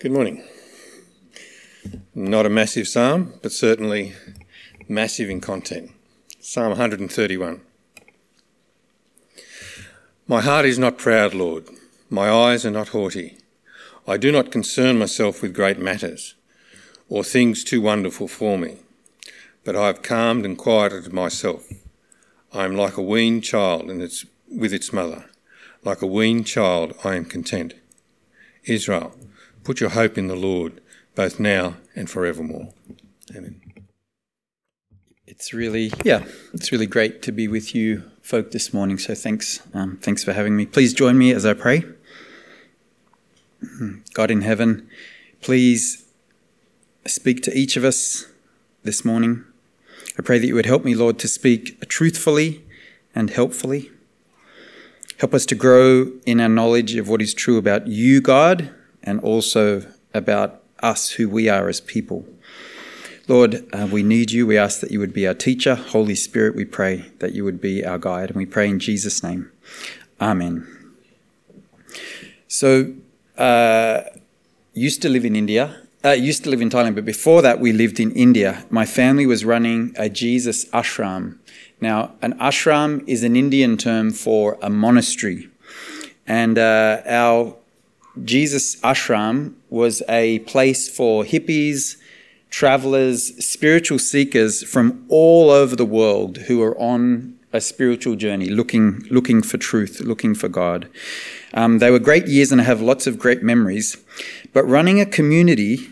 Good morning. Not a massive psalm, but certainly massive in content. Psalm 131. My heart is not proud, Lord. My eyes are not haughty. I do not concern myself with great matters or things too wonderful for me, but I have calmed and quieted myself. I am like a weaned child with its mother. Like a weaned child, I am content. Israel, put your hope in the Lord, both now and forevermore. Amen. It's really great to be with you folk this morning, so thanks for having me. Please join me as I pray. God in heaven, please speak to each of us this morning. I pray that you would help me, Lord, to speak truthfully and helpfully. Help us to grow in our knowledge of what is true about you, God, and also about us, who we are as people. Lord, we need you. We ask that you would be our teacher. Holy Spirit, we pray that you would be our guide. And we pray in Jesus' name. Amen. So, used to live in Thailand, but before that we lived in India. My family was running a Jesus ashram. Now, an ashram is an Indian term for a monastery. And our Jesus ashram was a place for hippies, travelers, spiritual seekers from all over the world who are on a spiritual journey, looking for truth, looking for God. They were great years and I have lots of great memories. But running a community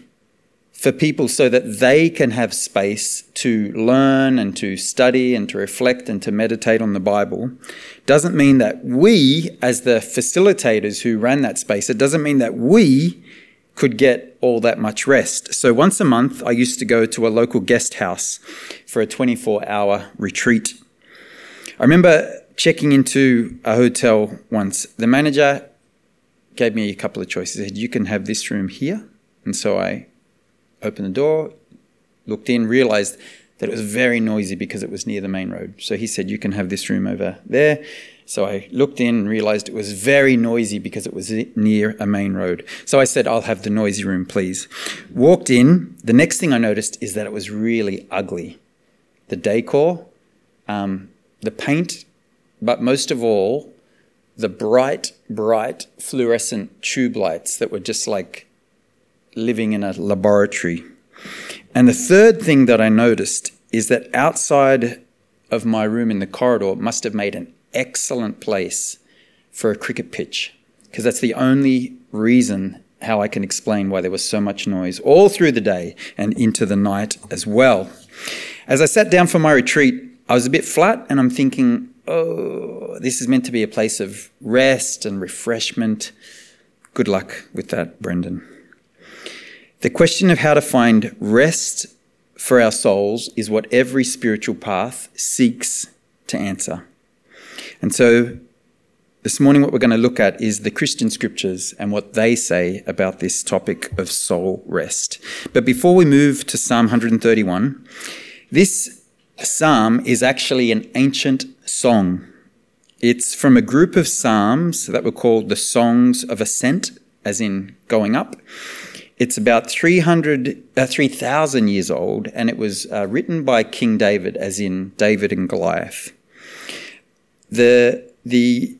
for people so that they can have space to learn and to study and to reflect and to meditate on the Bible doesn't mean that we, as the facilitators who ran that space, it doesn't mean that we could get all that much rest. So once a month, I used to go to a local guest house for a 24-hour retreat. I remember checking into a hotel once. The manager gave me a couple of choices. He said, "You can have this room here." And so I opened the door, looked in, realised that it was very noisy because it was near the main road. So he said, "You can have this room over there." So I looked in and realised it was very noisy because it was near a main road. So I said, "I'll have the noisy room, please." Walked in. The next thing I noticed is that it was really ugly. The decor, the paint, but most of all, the bright, bright fluorescent tube lights that were just like living in a laboratory. And the third thing that I noticed is that outside of my room in the corridor must have made an excellent place for a cricket pitch, because that's the only reason how I can explain why there was so much noise all through the day and into the night as well. As I sat down for my retreat, I was a bit flat and I'm thinking, oh, this is meant to be a place of rest and refreshment. Good luck with that, Brendan. The question of how to find rest for our souls is what every spiritual path seeks to answer. And so this morning what we're going to look at is the Christian scriptures and what they say about this topic of soul rest. But before we move to Psalm 131, this psalm is actually an ancient song. It's from a group of psalms that were called the Songs of Ascent, as in going up. It's about 3,000 years old, and it was written by King David, as in David and Goliath. The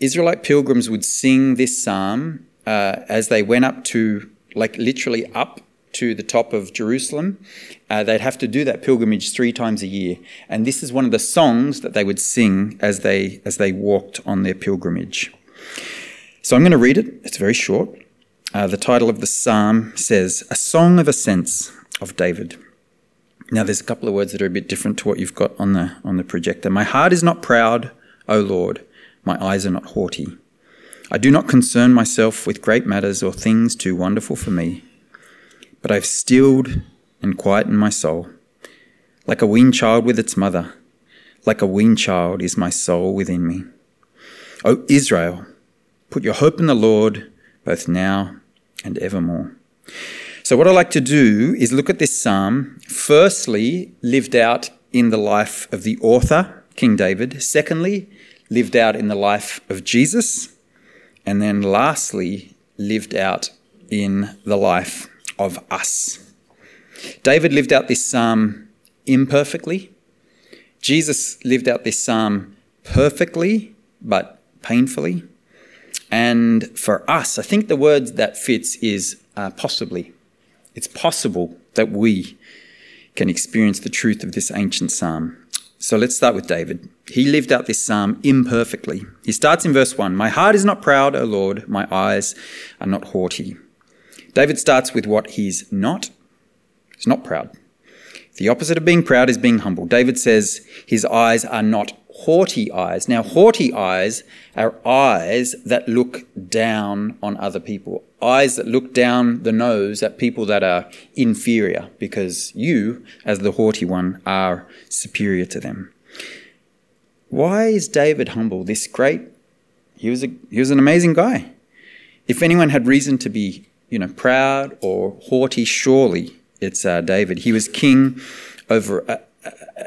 Israelite pilgrims would sing this psalm as they went up to, like literally up to the top of Jerusalem. They'd have to do that pilgrimage 3 times a year. And this is one of the songs that they would sing as they walked on their pilgrimage. So I'm going to read it. It's very short. The title of the psalm says, "A Song of Ascent of David." Now, there's a couple of words that are a bit different to what you've got on the projector. "My heart is not proud, O Lord. My eyes are not haughty. I do not concern myself with great matters or things too wonderful for me. But I have stilled and quietened my soul. Like a weaned child with its mother, like a weaned child is my soul within me. O Israel, put your hope in the Lord, both now and evermore." So what I like to do is look at this psalm, firstly, lived out in the life of the author, King David. Secondly, lived out in the life of Jesus. And then lastly, lived out in the life of us. David lived out this psalm imperfectly. Jesus lived out this psalm perfectly, but painfully. And for us, I think the word that fits is possibly. It's possible that we can experience the truth of this ancient psalm. So let's start with David. He lived out this psalm imperfectly. He starts in verse 1, "My heart is not proud, O Lord, my eyes are not haughty." David starts with what he's not. He's not proud. The opposite of being proud is being humble. David says his eyes are not haughty eyes. Now, haughty eyes are eyes that look down on other people, eyes that look down the nose at people that are inferior because you, as the haughty one, are superior to them. Why is David humble? This great, he was an amazing guy. If anyone had reason to be, proud or haughty, surely it's David. He was king over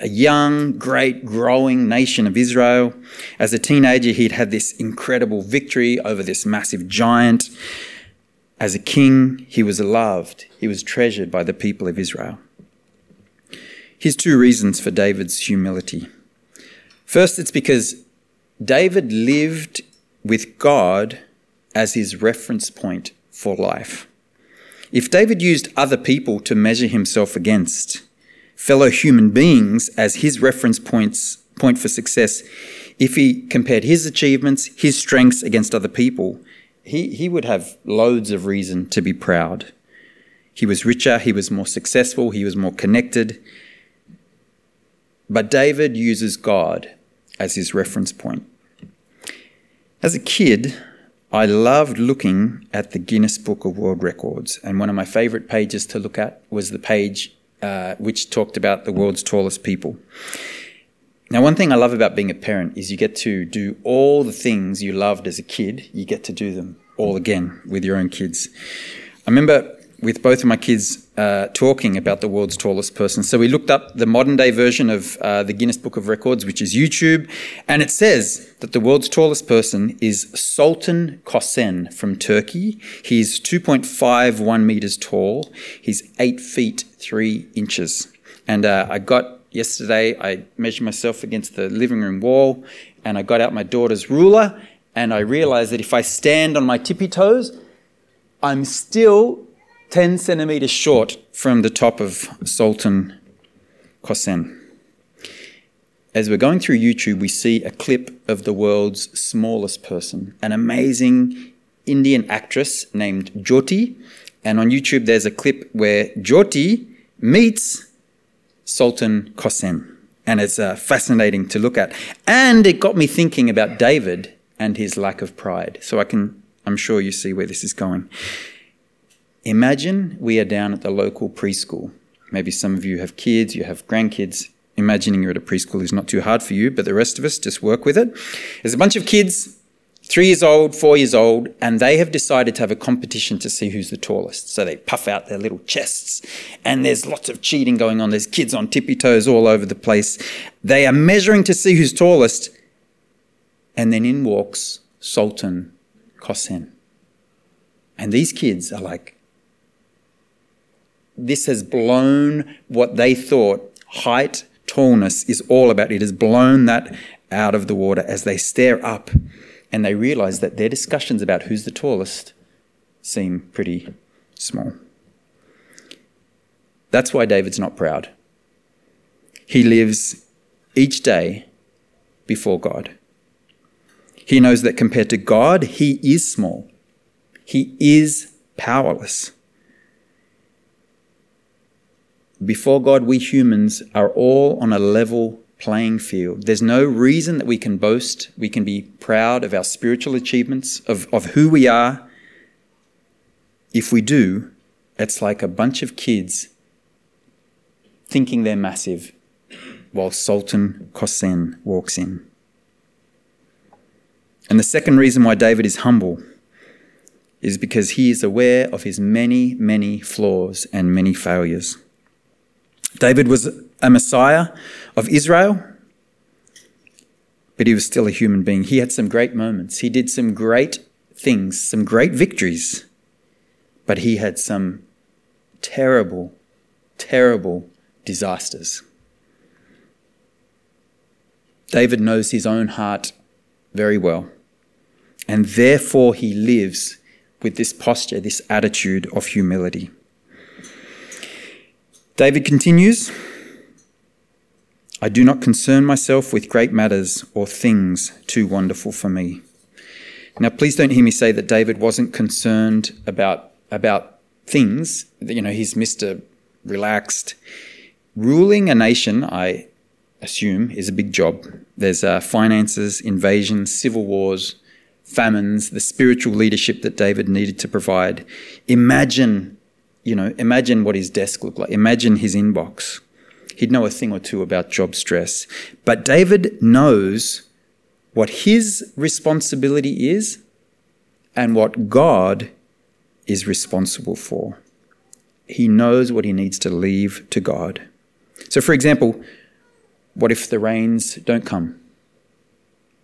a young, great, growing nation of Israel. As a teenager, he'd had this incredible victory over this massive giant. As a king, he was loved. He was treasured by the people of Israel. Here's two reasons for David's humility. First, it's because David lived with God as his reference point for life. If David used other people to measure himself against, fellow human beings as his reference point for success, if he compared his achievements, his strengths against other people, he would have loads of reason to be proud. He was richer, he was more successful, he was more connected. But David uses God as his reference point. As a kid, I loved looking at the Guinness Book of World Records, and one of my favourite pages to look at was the page which talked about the world's tallest people. Now, one thing I love about being a parent is you get to do all the things you loved as a kid, you get to do them all again with your own kids. I remember with both of my kids talking about the world's tallest person, so we looked up the modern-day version of the Guinness Book of Records, which is YouTube, and it says that the world's tallest person is Sultan Kosen from Turkey. He's 2.51 meters tall. He's 8 feet 3 inches. And I measured myself against the living room wall and I got out my daughter's ruler and I realized that if I stand on my tippy toes, I'm still 10 centimeters short from the top of Sultan Kosen. As we're going through YouTube, we see a clip of the world's smallest person, an amazing Indian actress named Jyoti. And on YouTube, there's a clip where Jyoti meets Sultan Kosen. And it's fascinating to look at. And it got me thinking about David and his lack of pride. So I'm sure you see where this is going. Imagine we are down at the local preschool. Maybe some of you have kids, you have grandkids. Imagining you're at a preschool is not too hard for you, but the rest of us just work with it. There's a bunch of kids, 3 years old, 4 years old, and they have decided to have a competition to see who's the tallest. So they puff out their little chests, and there's lots of cheating going on. There's kids on tippy toes all over the place. They are measuring to see who's tallest, and then in walks Sultan Kosen. And these kids are like, this has blown what they thought height tallness is all about. It has blown that out of the water as they stare up and they realize that their discussions about who's the tallest seem pretty small. That's why David's not proud. He lives each day before God. He knows that compared to God, he is small. He is powerless. Before God, we humans are all on a level playing field. There's no reason that we can boast. We can be proud of our spiritual achievements, of who we are. If we do, it's like a bunch of kids thinking they're massive while Sultan Kosen walks in. And the second reason why David is humble is because he is aware of his many, many flaws and many failures. David was a Messiah of Israel, but he was still a human being. He had some great moments. He did some great things, some great victories, But he had some terrible, terrible disasters. David knows his own heart very well, and therefore he lives with this posture, this attitude of humility. David continues, I do not concern myself with great matters or things too wonderful for me. Now, please don't hear me say that David wasn't concerned about things. You know, he's Mr. Relaxed. Ruling a nation, I assume, is a big job. There's finances, invasions, civil wars, famines, the spiritual leadership that David needed to provide. Imagine what his desk looked like. Imagine his inbox. He'd know a thing or two about job stress. But David knows what his responsibility is and what God is responsible for. He knows what he needs to leave to God. So, for example, what if the rains don't come?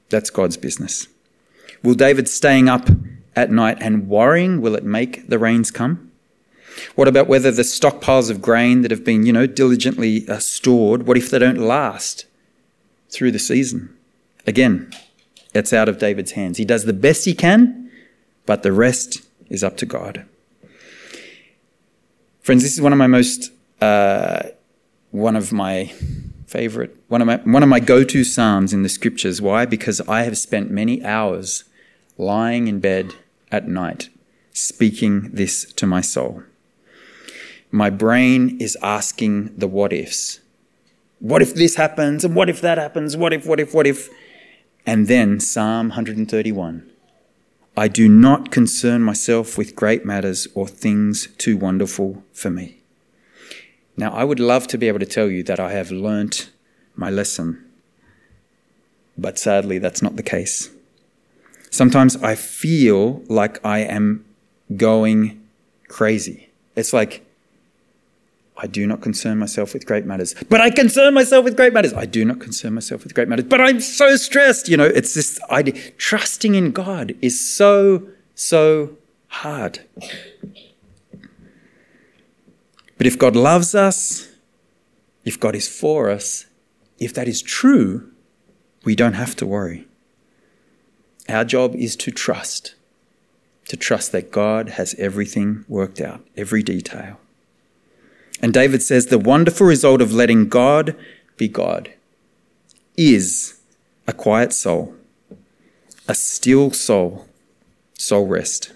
That's God's business. Will David staying up at night and worrying, will it make the rains come? What about whether the stockpiles of grain that have been, diligently stored, what if they don't last through the season? Again, it's out of David's hands. He does the best he can, but the rest is up to God. Friends, this is one of my go-to psalms in the scriptures. Why? Because I have spent many hours lying in bed at night, speaking this to my soul. My brain is asking the what ifs. What if this happens? And what if that happens? What if? And then Psalm 131. I do not concern myself with great matters or things too wonderful for me. Now, I would love to be able to tell you that I have learnt my lesson, but sadly, that's not the case. Sometimes I feel like I am going crazy. It's like, I do not concern myself with great matters, but I concern myself with great matters. I do not concern myself with great matters, but I'm so stressed. It's this idea. Trusting in God is so, so hard. But if God loves us, if God is for us, if that is true, we don't have to worry. Our job is to trust that God has everything worked out, every detail. And David says the wonderful result of letting God be God is a quiet soul, a still soul, soul rest.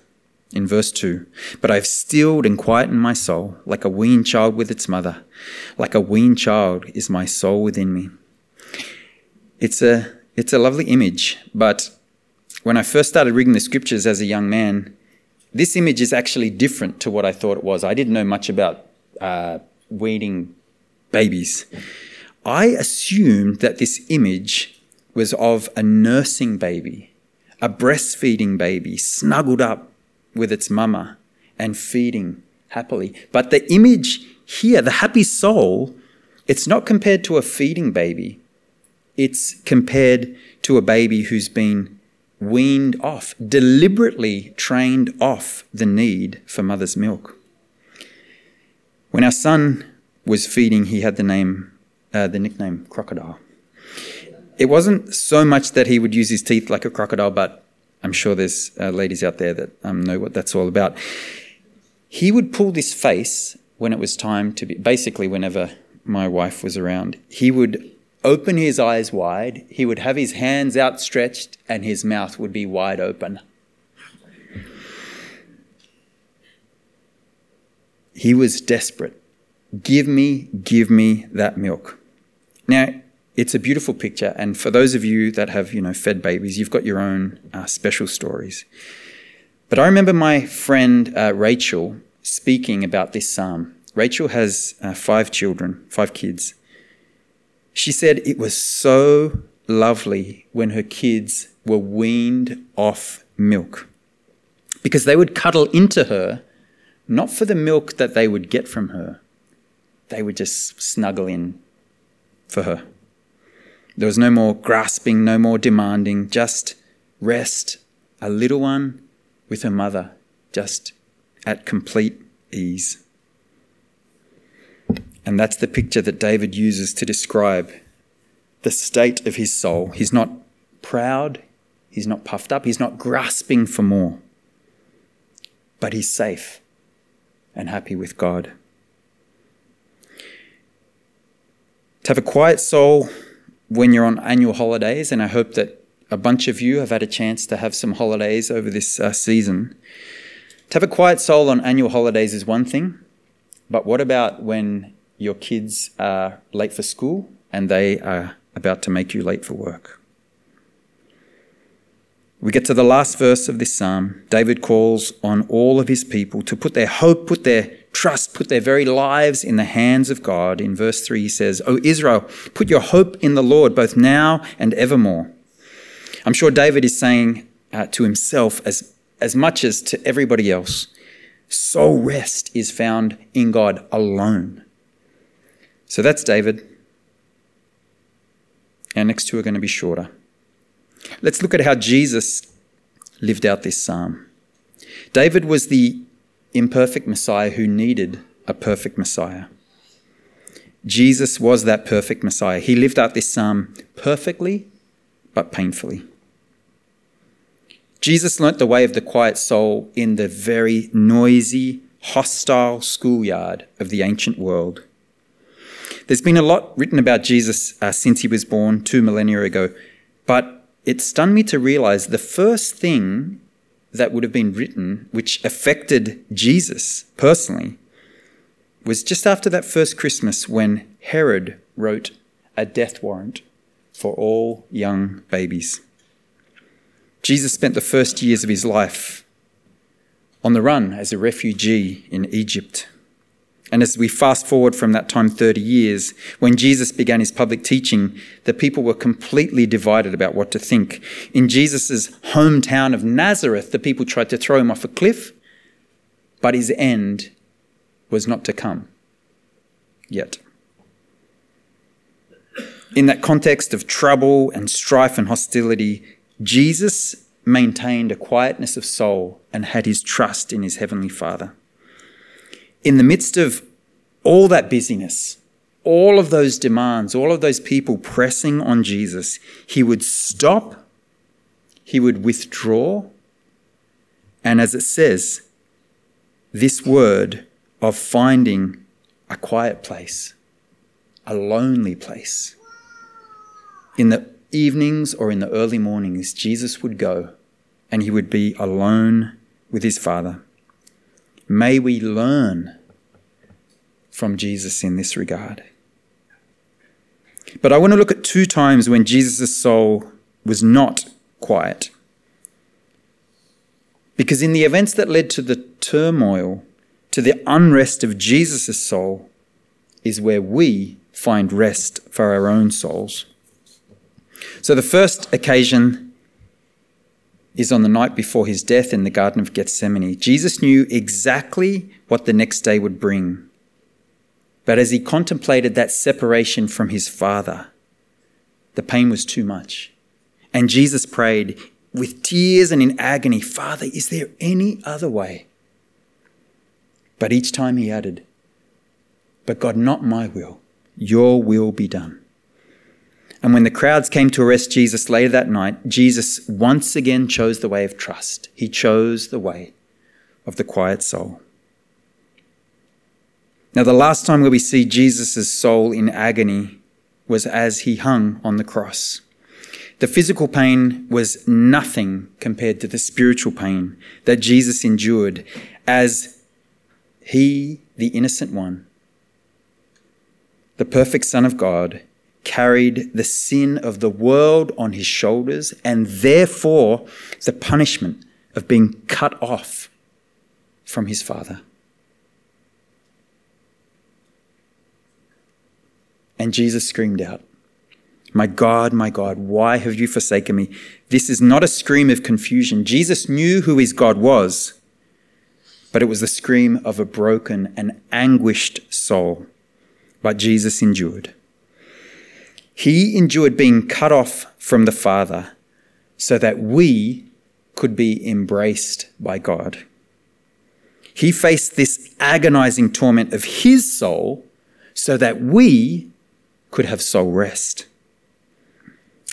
In verse 2, but I've stilled and quietened my soul like a weaned child with its mother. Like a weaned child is my soul within me. It's a lovely image, but when I first started reading the scriptures as a young man, this image is actually different to what I thought it was. I didn't know much about weaning babies. I assumed that this image was of a nursing baby, a breastfeeding baby, snuggled up with its mama and feeding happily. But the image here, the happy soul, it's not compared to a feeding baby. It's compared to a baby who's been weaned off, deliberately trained off the need for mother's milk. When our son was feeding, he had the nickname Crocodile. It wasn't so much that he would use his teeth like a crocodile, but I'm sure there's ladies out there that know what that's all about. He would pull this face when it was time to be, basically whenever my wife was around. He would open his eyes wide, he would have his hands outstretched, and his mouth would be wide open. He was desperate. Give me that milk. Now, it's a beautiful picture, and for those of you that have, fed babies, you've got your own special stories. But I remember my friend Rachel speaking about this psalm. Rachel has five kids. She said it was so lovely when her kids were weaned off milk because they would cuddle into her, not for the milk that they would get from her. They would just snuggle in for her. There was no more grasping, no more demanding, just rest. A little one with her mother, just at complete ease. And that's the picture that David uses to describe the state of his soul. He's not proud, he's not puffed up, he's not grasping for more, but he's safe and happy with God. To have a quiet soul when you're on annual holidays, and I hope that a bunch of you have had a chance to have some holidays over this season. To have a quiet soul on annual holidays is one thing, but what about when your kids are late for school and they are about to make you late for work? We get to the last verse of this psalm. David calls on all of his people to put their hope, put their trust, put their very lives in the hands of God. In verse 3 he says, "O Israel, put your hope in the Lord both now and evermore." I'm sure David is saying to himself as much as to everybody else, soul rest is found in God alone. So that's David. Our next two are going to be shorter. Let's look at how Jesus lived out this psalm. David was the imperfect Messiah who needed a perfect Messiah. Jesus was that perfect Messiah. He lived out this psalm perfectly, but painfully. Jesus learnt the way of the quiet soul in the very noisy, hostile schoolyard of the ancient world. There's been a lot written about Jesus since he was born 2 millennia ago, but it stunned me to realize the first thing that would have been written, which affected Jesus personally, was just after that first Christmas when Herod wrote a death warrant for all young babies. Jesus spent the first years of his life on the run as a refugee in Egypt. And as we fast forward from that time 30 years, when Jesus began his public teaching, the people were completely divided about what to think. In Jesus' hometown of Nazareth, the people tried to throw him off a cliff, but his end was not to come yet. In that context of trouble and strife and hostility, Jesus maintained a quietness of soul and had his trust in his heavenly Father. In the midst of all that busyness, all of those demands, all of those people pressing on Jesus, he would stop, he would withdraw, and as it says, this word of finding a quiet place, a lonely place. In the evenings or in the early mornings, Jesus would go and he would be alone with his Father. May we learn from Jesus in this regard. But I want to look at 2 times when Jesus' soul was not quiet. Because in the events that led to the turmoil, to the unrest of Jesus' soul, is where we find rest for our own souls. So the first occasion is on the night before his death in the Garden of Gethsemane. Jesus knew exactly what the next day would bring. But as he contemplated that separation from his Father, the pain was too much. And Jesus prayed with tears and in agony, "Father, is there any other way?" But each time he added, "But God, not my will, your will be done." And when the crowds came to arrest Jesus later that night, Jesus once again chose the way of trust. He chose the way of the quiet soul. Now, the last time where we see Jesus' soul in agony was as he hung on the cross. The physical pain was nothing compared to the spiritual pain that Jesus endured as he, the innocent one, the perfect Son of God, carried the sin of the world on his shoulders and therefore the punishment of being cut off from his Father. And Jesus screamed out, my God, why have you forsaken me?" This is not a scream of confusion. Jesus knew who his God was, but it was the scream of a broken and anguished soul. But Jesus endured. He endured being cut off from the Father so that we could be embraced by God. He faced this agonizing torment of his soul so that we could have soul rest.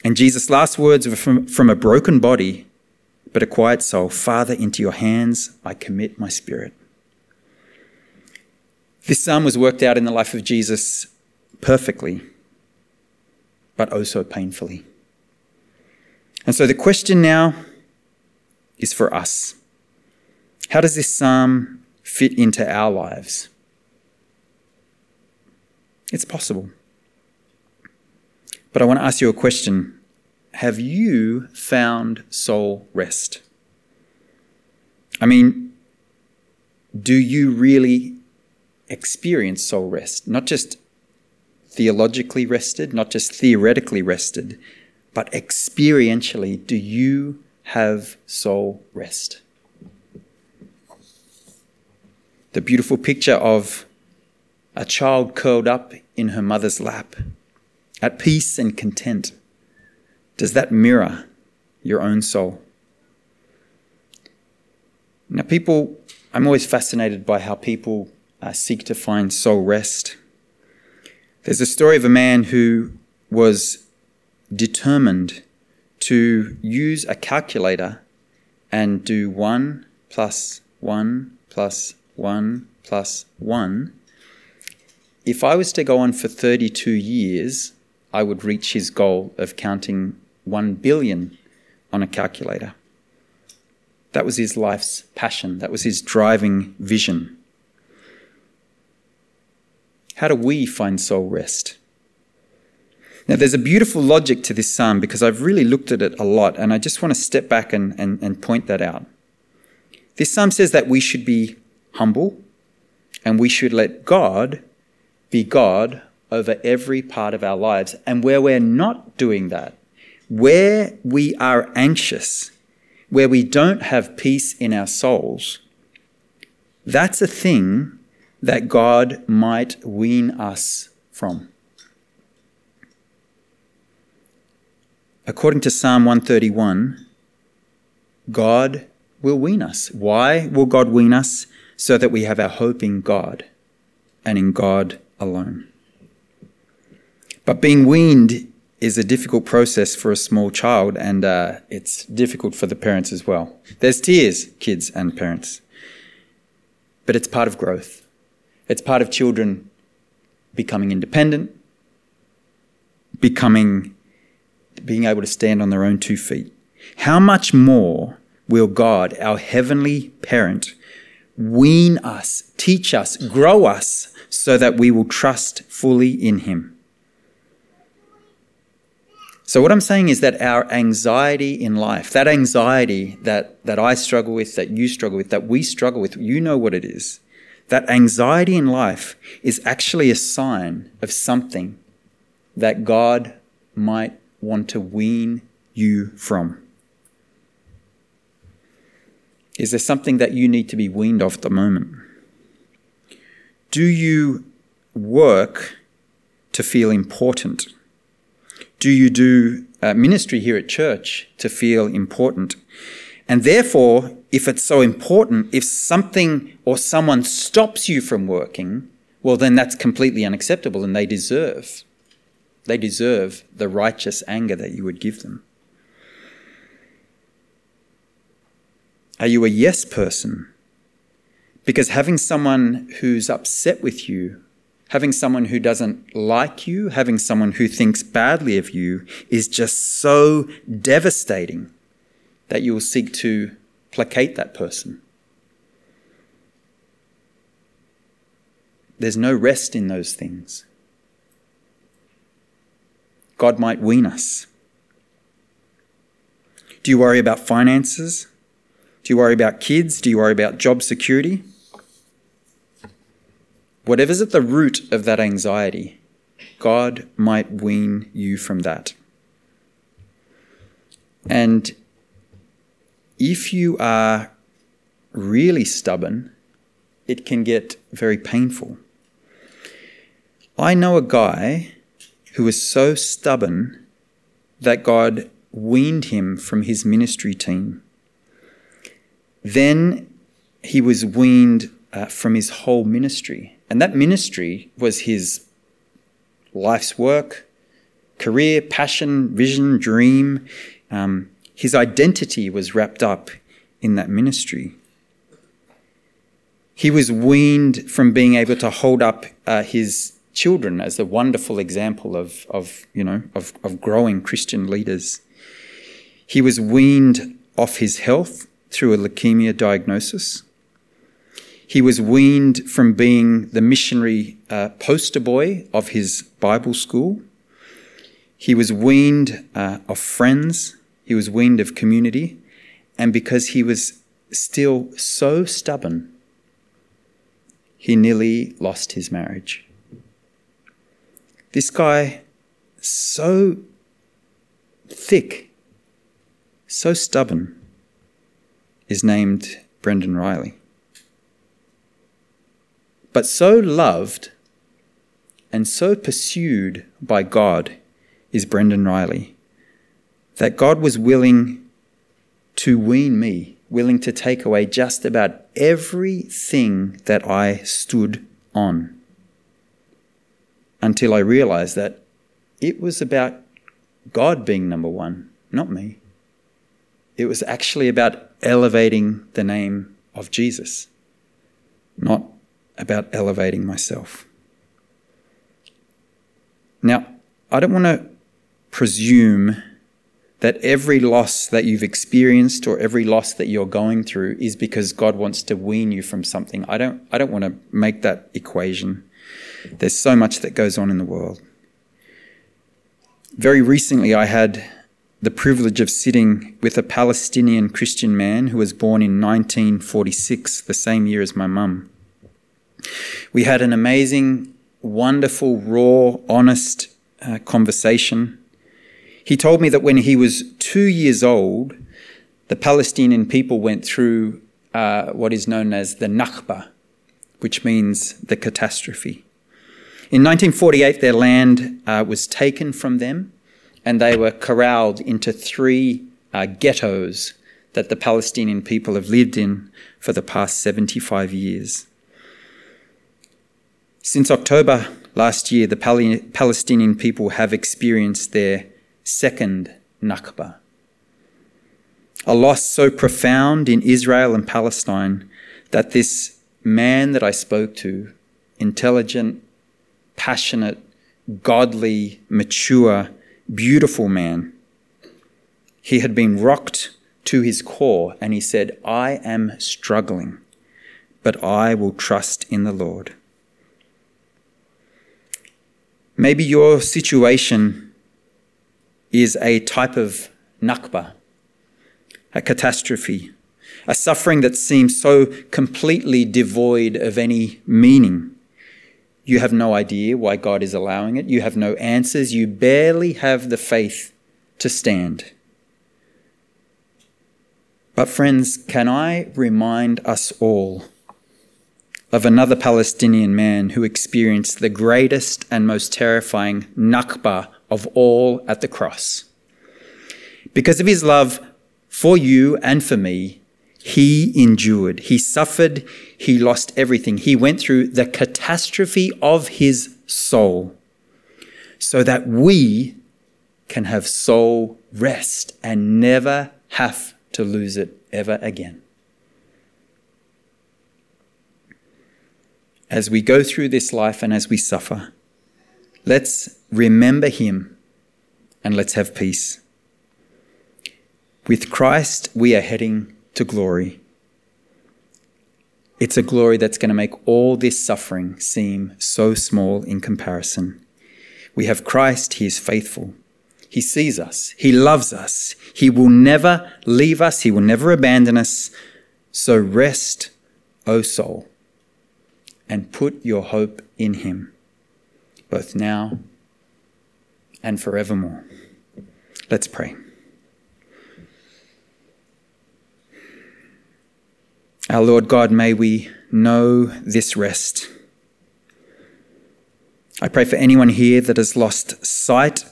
And Jesus' last words were from a broken body, but a quiet soul, Father, into your hands I commit my spirit. This psalm was worked out in the life of Jesus perfectly, but oh so painfully. And so the question now is for us. How does this psalm fit into our lives? It's possible. But I want to ask you a question. Have you found soul rest? I mean, do you really experience soul rest? Not just theologically rested, not just theoretically rested, but experientially, do you have soul rest? The beautiful picture of a child curled up in her mother's lap, at peace and content. Does that mirror your own soul? Now, I'm always fascinated by how people seek to find soul rest. There's a story of a man who was determined to use a calculator and do 1 + 1 + 1 + 1. If I was to go on for 32 years, I would reach his goal of counting 1 billion on a calculator. That was his life's passion. That was his driving vision. How do we find soul rest? Now, there's a beautiful logic to this psalm because I've really looked at it a lot, and I just want to step back and point that out. This psalm says that we should be humble and we should let God be God over every part of our lives. And where we're not doing that, where we are anxious, where we don't have peace in our souls, that's a thing that God might wean us from. According to Psalm 131, God will wean us. Why will God wean us? So that we have our hope in God and in God alone. But being weaned is a difficult process for a small child, and it's difficult for the parents as well. There's tears, kids and parents. But it's part of growth. It's part of children becoming independent, being able to stand on their own two feet. How much more will God, our heavenly parent, wean us, teach us, grow us, so that we will trust fully in him. So what I'm saying is that our anxiety in life, that anxiety that I struggle with, that you struggle with, that we struggle with, you know what it is, that anxiety in life is actually a sign of something that God might want to wean you from. Is there something that you need to be weaned off at the moment? Do you work to feel important? Do you do ministry here at church to feel important? And therefore, if it's so important, if something or someone stops you from working, well, then that's completely unacceptable, and they deserve the righteous anger that you would give them. Are you a yes person? Because having someone who's upset with you, having someone who doesn't like you, having someone who thinks badly of you is just so devastating that you will seek to placate that person. There's no rest in those things. God might wean us. Do you worry about finances? Do you worry about kids? Do you worry about job security? Whatever's at the root of that anxiety, God might wean you from that. And if you are really stubborn, it can get very painful. I know a guy who was so stubborn that God weaned him from his ministry team. Then he was weaned from his whole ministry. And that ministry was his life's work, career, passion, vision, dream. His identity was wrapped up in that ministry. He was weaned from being able to hold up his children as a wonderful example of growing Christian leaders. He was weaned off his health through a leukemia diagnosis. He was weaned from being the missionary poster boy of his Bible school. He was weaned of friends. He was weaned of community. And because he was still so stubborn, he nearly lost his marriage. This guy, so thick, so stubborn, is named Brendan Reilly. But so loved and so pursued by God is Brendan Reilly that God was willing to wean me, willing to take away just about everything that I stood on, until I realized that it was about God being number one, not me. It was actually about elevating the name of Jesus, not about elevating myself. Now, I don't want to presume that every loss that you've experienced or every loss that you're going through is because God wants to wean you from something. I don't want to make that equation. There's so much that goes on in the world. Very recently, I had the privilege of sitting with a Palestinian Christian man who was born in 1946, the same year as my mum. We had an amazing, wonderful, raw, honest conversation. He told me that when he was 2 years old, the Palestinian people went through what is known as the Nakba, which means the catastrophe. In 1948, their land was taken from them, and they were corralled into three ghettos that the Palestinian people have lived in for the past 75 years. Since October last year, the Palestinian people have experienced their second Nakba, a loss so profound in Israel and Palestine that this man that I spoke to, intelligent, passionate, godly, mature, beautiful man, he had been rocked to his core, and he said, "I am struggling, but I will trust in the Lord." Maybe your situation is a type of Nakba, a catastrophe, a suffering that seems so completely devoid of any meaning. You have no idea why God is allowing it. You have no answers. You barely have the faith to stand. But friends, can I remind us all of another Palestinian man who experienced the greatest and most terrifying Nakba of all at the cross? Because of his love for you and for me, he endured, he suffered, he lost everything. He went through the catastrophe of his soul so that we can have soul rest and never have to lose it ever again. As we go through this life and as we suffer, let's remember him and let's have peace. With Christ, we are heading to glory. It's a glory that's going to make all this suffering seem so small in comparison. We have Christ, he is faithful. He sees us, he loves us, he will never leave us, he will never abandon us. So rest, O soul, and put your hope in him, both now and forevermore. Let's pray. Our Lord God, may we know this rest. I pray for anyone here that has lost sight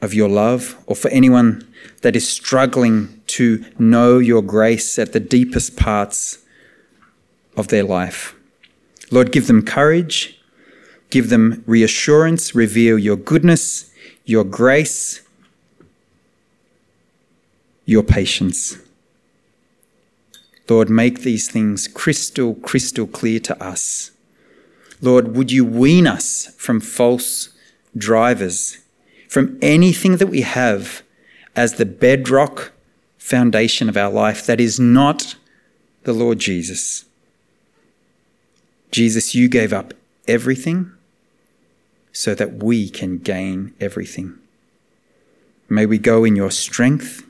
of your love, or for anyone that is struggling to know your grace at the deepest parts of their life. Lord, give them courage, give them reassurance, reveal your goodness, your grace, your patience. Lord, make these things crystal clear to us. Lord, would you wean us from false drivers, from anything that we have as the bedrock foundation of our life that is not the Lord Jesus. Jesus, you gave up everything so that we can gain everything. May we go in your strength.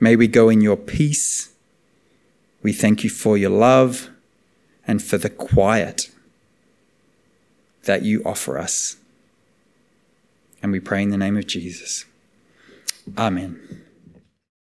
May we go in your peace. We thank you for your love and for the quiet that you offer us. And we pray in the name of Jesus. Amen.